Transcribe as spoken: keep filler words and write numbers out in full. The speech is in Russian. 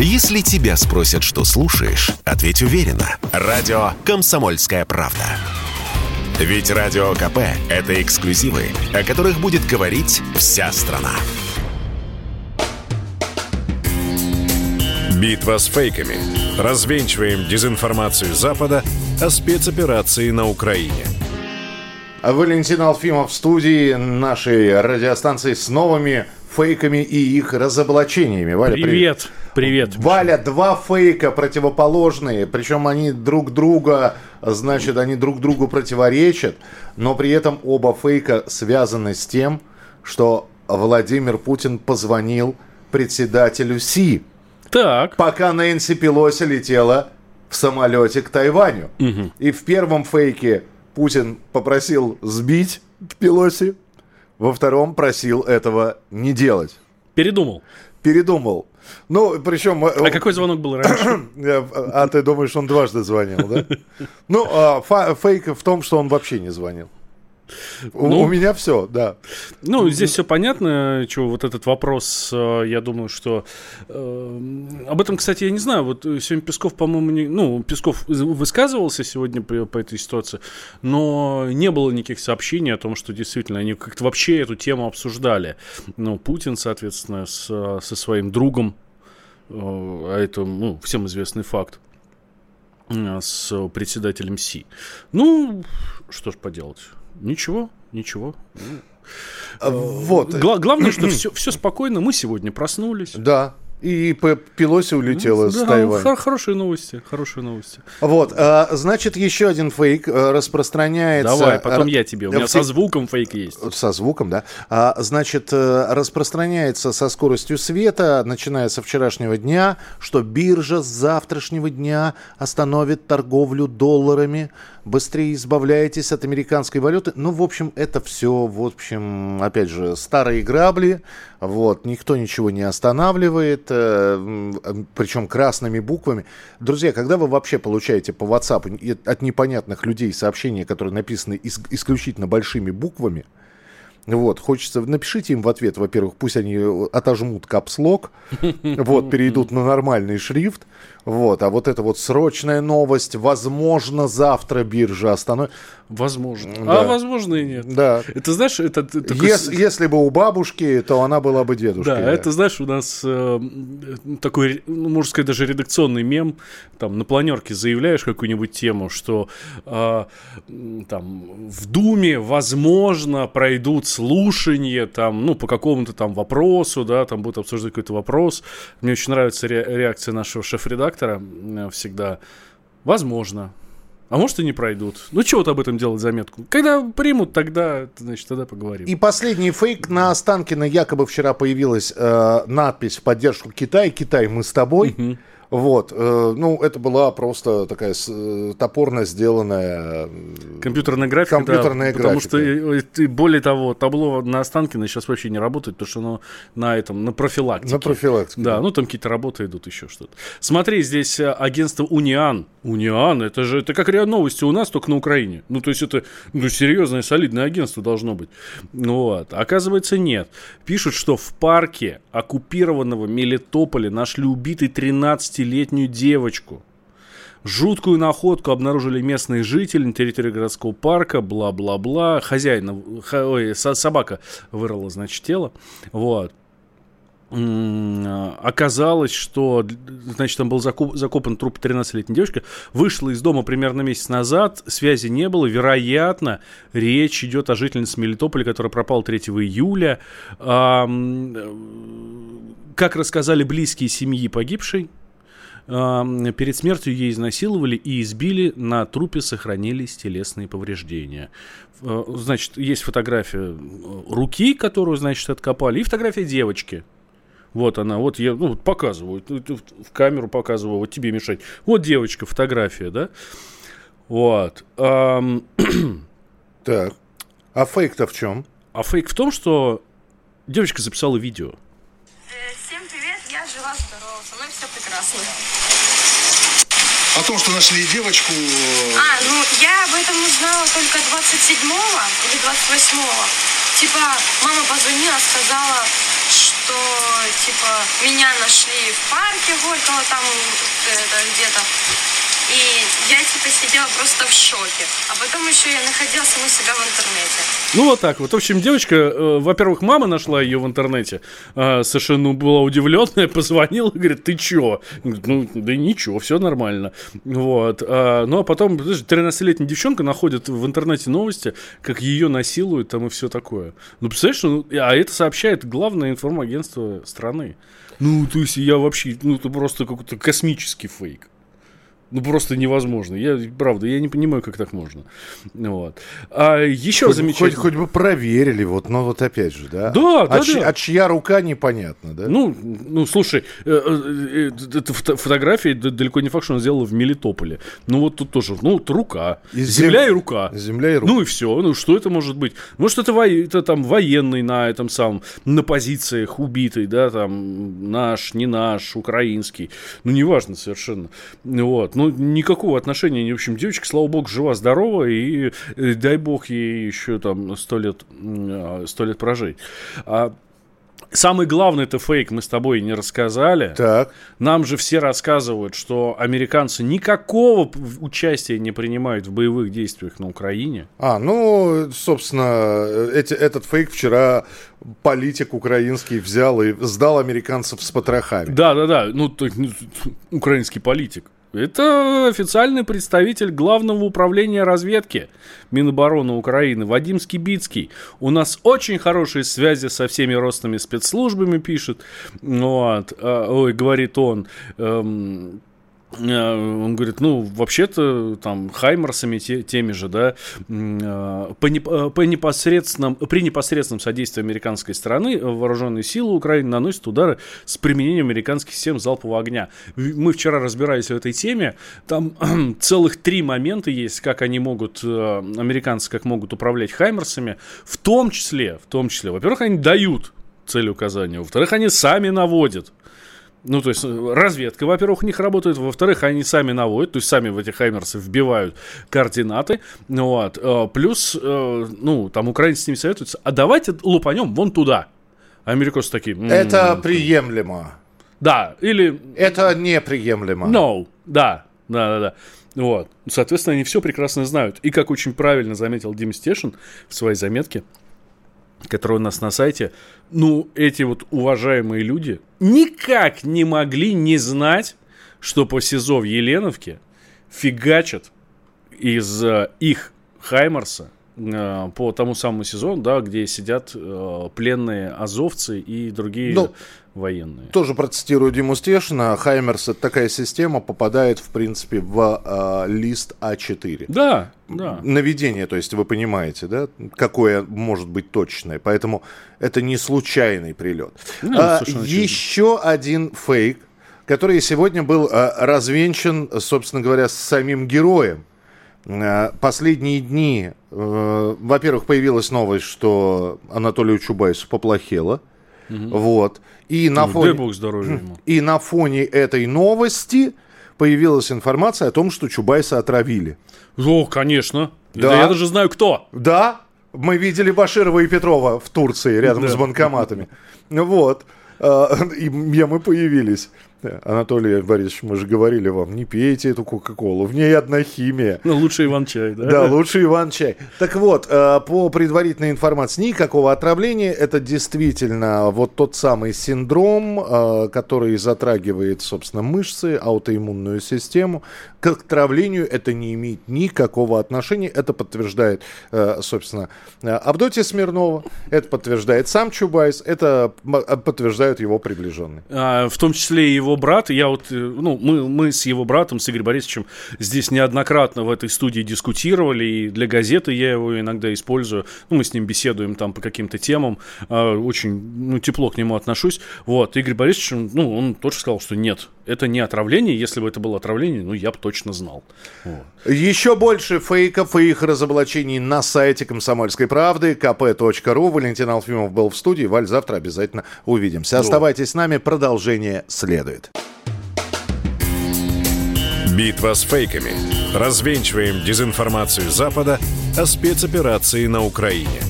Если тебя спросят, что слушаешь, ответь уверенно. Радио «Комсомольская правда». Ведь Радио КП – это эксклюзивы, о которых будет говорить вся страна. Битва с фейками. Развенчиваем дезинформацию Запада о спецоперации на Украине. Валентин Алфимов в студии нашей радиостанции с новыми фейками и их разоблачениями. Валя, привет. Привет. Валя, два фейка противоположные, причем они друг друга, значит, они друг другу противоречат, но при этом оба фейка связаны с тем, что Владимир Путин позвонил председателю Си. Так. Пока Нэнси Пелоси летела в самолете к Тайваню. Угу. И в первом фейке Путин попросил сбить Пелоси, во втором просил этого не делать. Передумал. Передумал. Ну, причем... А какой звонок был раньше? А ты думаешь, он дважды звонил, да? Ну, фейк в том, что он вообще не звонил. Ну, у меня все, да. Ну, здесь все понятно, что вот этот вопрос, я думаю, что... Э, об этом, кстати, я не знаю. Вот сегодня Песков, по-моему, не, ну, Песков высказывался сегодня по, по этой ситуации, но не было никаких сообщений о том, что действительно они как-то вообще эту тему обсуждали. Ну, Путин, соответственно, с, со своим другом, а э, это, ну, всем известный факт, э, с председателем Си. Ну, что ж поделать... Ничего, ничего. Вот. Гла- главное, что все, все спокойно. Мы сегодня проснулись. Да. И Пелоси улетела, да, с Тайваня. Хор- хорошие новости, хорошие новости. Вот, а, значит, еще один фейк распространяется... Давай, потом я тебе. У меня со звуком фейк есть. Со звуком, да. А, значит, распространяется со скоростью света, начиная со вчерашнего дня, что биржа с завтрашнего дня остановит торговлю долларами. Быстрее избавляйтесь от американской валюты. Ну, в общем, это все, в общем, опять же, старые грабли. Вот, никто ничего не останавливает, причем красными буквами. Друзья, когда вы вообще получаете по WhatsApp от непонятных людей сообщения, которые написаны исключительно большими буквами, вот, хочется, напишите им в ответ, во-первых, пусть они отожмут капслок, вот, перейдут на нормальный шрифт, вот, а вот это вот срочная новость, возможно, завтра биржа остановит. Возможно. Да. А возможно и нет. Да. Это, знаешь, это... это Ес, такой... Если бы у бабушки, то она была бы дедушкой. Да, да. Это, знаешь, у нас э, такой, ну, можно сказать, даже редакционный мем, там, на планерке заявляешь какую-нибудь тему, что э, там в Думе, возможно, пройдут слушания, там, ну, по какому-то там вопросу, да, там будут обсуждать какой-то вопрос. Мне очень нравится ре- реакция нашего шеф-редактора всегда. Возможно. А может, и не пройдут. Ну, чего-то об этом делать заметку. Когда примут, тогда, значит, тогда поговорим. И последний фейк. На Останкино якобы вчера появилась э, надпись в поддержку Китая. «Китай, мы с тобой». Uh-huh. Вот. Э, ну, это была просто такая э, топорно сделанная... Компьютерная графика. Компьютерная, да, графика. Потому что, и, и, более того, табло на Останкино сейчас вообще не работает, потому что оно на, этом, на профилактике. На профилактике. Да, да, ну, там какие-то работы идут, еще что-то. Смотри, здесь агентство «Униан». Униан, это же, это как РИА Новости у нас, только на Украине. Ну, то есть, это, ну, серьезное, солидное агентство должно быть. Вот. Оказывается, нет. Пишут, что в парке оккупированного Мелитополя нашли убитой тринадцатилетнюю девочку. Жуткую находку обнаружили местные жители на территории городского парка, бла-бла-бла. Хозяина, х, ой, собака вырвала, значит, тело. Вот. Оказалось, что, значит, там был закоп, закопан труп тринадцатилетней девушки. Вышла из дома примерно месяц назад, связи не было. Вероятно, речь идет о жительнице Мелитополя, которая пропала третьего июля. Как рассказали близкие семьи погибшей, перед смертью ее изнасиловали и избили, на трупе сохранились телесные повреждения. Значит, есть фотография руки, которую, значит, откопали, и фотография девочки. Вот она, вот я, ну, показываю, в камеру показываю, вот тебе мешать. Вот девочка, фотография, да? Вот. Так. А фейк-то в чем? А фейк в том, что девочка записала видео. Всем привет, я жива-здорова, со мной все прекрасно. О том, что нашли девочку... А, ну, я об этом узнала только двадцать седьмого или двадцать восьмого. Типа, мама позвонила, сказала... что, типа, меня нашли в парке Горького, там где-то, и я, типа, сидела просто в шоке. А потом еще я находила саму себя в интернете. Ну, вот так вот. В общем, девочка, э, во-первых, мама нашла ее в интернете. Э, совершенно была удивленная, позвонила, говорит, ты чего? Ну, да ничего, все нормально. Вот. Э, ну, а потом, знаешь, тринадцатилетняя девчонка находит в интернете новости, как ее насилуют там и все такое. Ну, представляешь, ну, а это сообщает главное информагентство страны. Ну, то есть, я вообще... Ну, это просто какой-то космический фейк. Ну, просто невозможно. Я, правда, я не понимаю, как так можно. Вот. А еще хоть, замечательно... Хоть, хоть бы проверили, вот, но вот опять же, да? Да, а да, ч... да. А чья рука, непонятно, да? Ну, ну слушай, эта фотография, далеко не факт, что она сделала в Мелитополе. Ну, вот тут тоже, ну, вот рука. И зем... Земля и рука. Земля и рука. Ну, и все. Ну, что это может быть? Может, это, во... это там военный на этом самом, на позициях убитый, да, там, наш, не наш, украинский. Ну, неважно совершенно. Вот. Ну, никакого отношения, в общем, девочка, слава богу, жива-здорова, и, и дай бог ей еще там сто лет, сто лет прожить. А самый главный-то фейк мы с тобой не рассказали. Так. Нам же все рассказывают, что американцы никакого участия не принимают в боевых действиях на Украине. А, ну, собственно, эти, этот фейк вчера... Политик украинский взял и сдал американцев с потрохами. Да-да-да, ну, украинский политик. Это официальный представитель Главного управления разведки Минобороны Украины Вадим Скибицкий. У нас очень хорошие связи со всеми родственными спецслужбами, пишет. Вот. Ой, говорит он. Эм... Он говорит, ну, вообще-то там хаймарсами те, теми же, да, по не, по непосредственном, при непосредственном содействии американской стороны вооруженные силы Украины наносят удары с применением американских систем залпового огня. Мы вчера разбирались в этой теме, там целых три момента есть, как они могут, американцы, как могут управлять хаймарсами, в том числе, в том числе, во-первых, они дают целеуказания, во-вторых, они сами наводят. Ну, то есть, разведка, во-первых, у них работает. Во-вторых, они сами наводят. То есть, сами в эти хаймерсы вбивают координаты. Вот. Плюс, ну, там украинцы с ними советуются. А давайте лупанем вон туда. А американцы такие... М-м-м-м. Это приемлемо. Да, или... Это неприемлемо. No, да, да, да, да. Вот. Соответственно, они все прекрасно знают. И, как очень правильно заметил Дим Стешин в своей заметке, которые у нас на сайте, ну, эти вот уважаемые люди никак не могли не знать, что по СИЗО в Еленовке фигачат из э, их хаймарса э, по тому самому СИЗО, да, где сидят э, пленные азовцы и другие... Но... военные. Тоже процитирую Диму Стешина. Хаймерс — это такая система, попадает, в принципе, в э, лист а четыре. Да, да. Наведение, то есть вы понимаете, да, какое может быть точное. Поэтому это не случайный прилет. Ну, а, еще один фейк, который сегодня был э, развенчан, собственно говоря, с самим героем. Э, последние дни, э, во-первых, появилась новость, что Анатолию Чубайсу поплохело. Угу. Вот. И на, фоне, и на фоне этой новости появилась информация о том, что Чубайса отравили. О, конечно. Да. Я даже знаю, кто. Да. Мы видели Баширова и Петрова в Турции рядом да. с банкоматами. Вот. И мы появились. Анатолий Борисович, мы же говорили вам, не пейте эту кока-колу, в ней одна химия. Ну, лучше Иван-чай, да? Да, лучше Иван-чай. Так вот, по предварительной информации, никакого отравления. Это действительно вот тот самый синдром, который затрагивает, собственно, мышцы, аутоиммунную систему. К отравлению это не имеет никакого отношения. Это подтверждает, собственно, Абдотти Смирнова, это подтверждает сам Чубайс, это подтверждают его приближенные. А, в том числе и его брат. Я вот, ну, мы, мы с его братом, с Игорем Борисовичем, здесь неоднократно в этой студии дискутировали, и для газеты я его иногда использую. Ну, мы с ним беседуем там по каким-то темам, э, очень ну, тепло к нему отношусь. Вот. Игорь Борисович, ну, он тоже сказал, что нет, это не отравление. Если бы это было отравление, ну, я бы точно знал. Вот. Еще больше фейков и их разоблачений на сайте «Комсомольской правды», ка пэ точка ру. Валентин Алфимов был в студии. Валь, завтра обязательно увидимся. Ну. Оставайтесь с нами. Продолжение следует. Битва с фейками. Развенчиваем дезинформацию Запада о спецоперации на Украине.